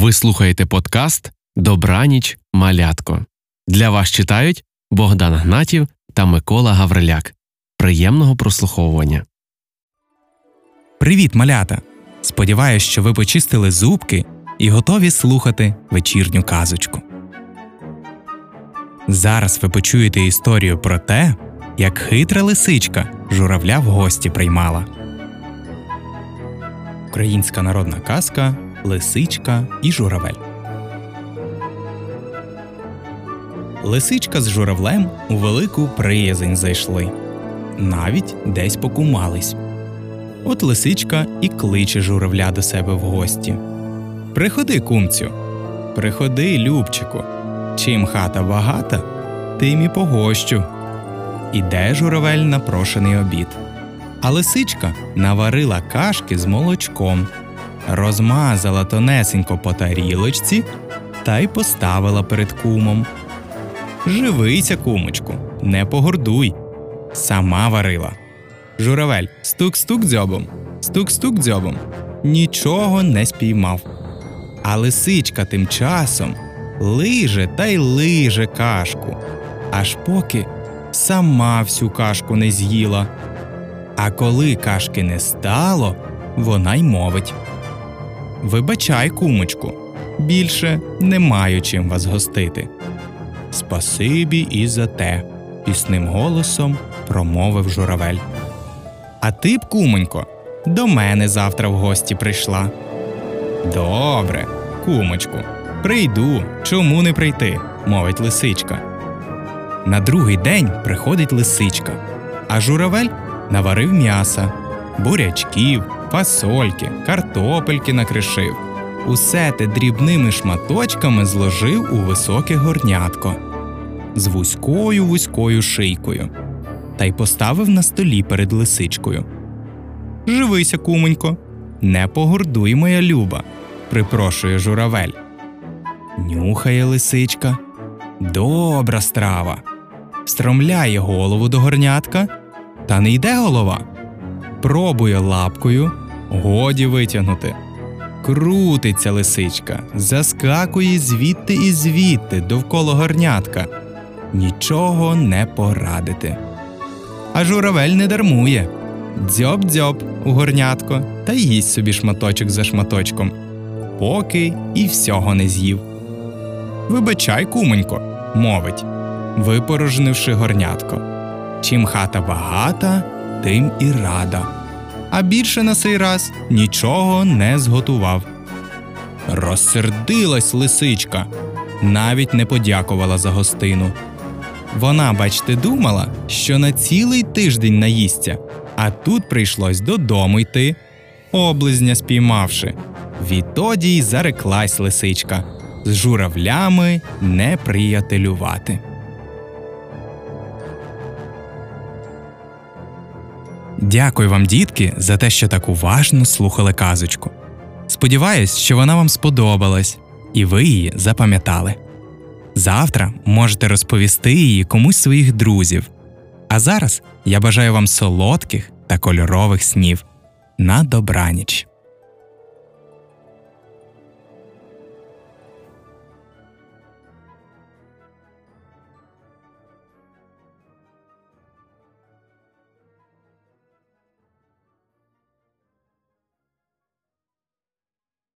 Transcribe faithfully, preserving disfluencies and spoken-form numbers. Ви слухаєте подкаст «Добраніч, малятко». Для вас читають Богдан Гнатів та Микола Гавриляк. Приємного прослуховування. Привіт, малята! Сподіваюсь, що ви почистили зубки і готові слухати вечірню казочку. Зараз ви почуєте історію про те, як хитра лисичка журавля в гості приймала. Українська народна казка «Лисичка і журавель». Лисичка з журавлем у велику приязень зайшли. Навіть десь покумались. От лисичка і кличе журавля до себе в гості. «Приходи, кумцю! Приходи, любчику! Чим хата багата, тим і погощу!» Іде журавель на прошений обід. А лисичка наварила кашки з молочком, розмазала тонесенько по тарілочці та й поставила перед кумом. «Живися, кумочку, не погордуй! Сама варила!» Журавель стук-стук дзьобом, стук-стук дзьобом, нічого не спіймав. А лисичка тим часом лиже та й лиже кашку, аж поки сама всю кашку не з'їла. А коли кашки не стало, вона й мовить: «Вибачай, кумочку, більше не маю чим вас гостити». «Спасибі і за те», – пісним голосом промовив журавель. «А ти б, кумонько, до мене завтра в гості прийшла». «Добре, кумочку, прийду, чому не прийти», – мовить лисичка. На другий день приходить лисичка, а журавель наварив м'яса, бурячків, фасольки, картопельки накришив. Усе те дрібними шматочками зложив у високе горнятко з вузькою-вузькою шийкою та й поставив на столі перед лисичкою. «Живися, кумонько, не погордуй, моя люба», – припрошує журавель. Нюхає лисичка. Добра страва. Встромляє голову до горнятка, та не йде голова. Пробує лапкою, годі витягнути. Крутиться лисичка, заскакує звідти і звідти довкола горнятка. Нічого не порадити. А журавель не дармує. Дзьоб-дзьоб у горнятко та їсть собі шматочок за шматочком, поки і всього не з'їв. «Вибачай, кумонько», – мовить, випорожнивши горнятко. «Чим хата багата, тим і рада». А більше на сей раз нічого не зготував. Розсердилась лисичка, навіть не подякувала за гостину. Вона, бачте, думала, що на цілий тиждень наїсться, а тут прийшлось додому йти, облизня спіймавши. Відтоді й зареклась лисичка з журавлями не приятелювати. Дякую вам, дітки, за те, що так уважно слухали казочку. Сподіваюсь, що вона вам сподобалась і ви її запам'ятали. Завтра можете розповісти її комусь з своїх друзів. А зараз я бажаю вам солодких та кольорових снів. На добраніч!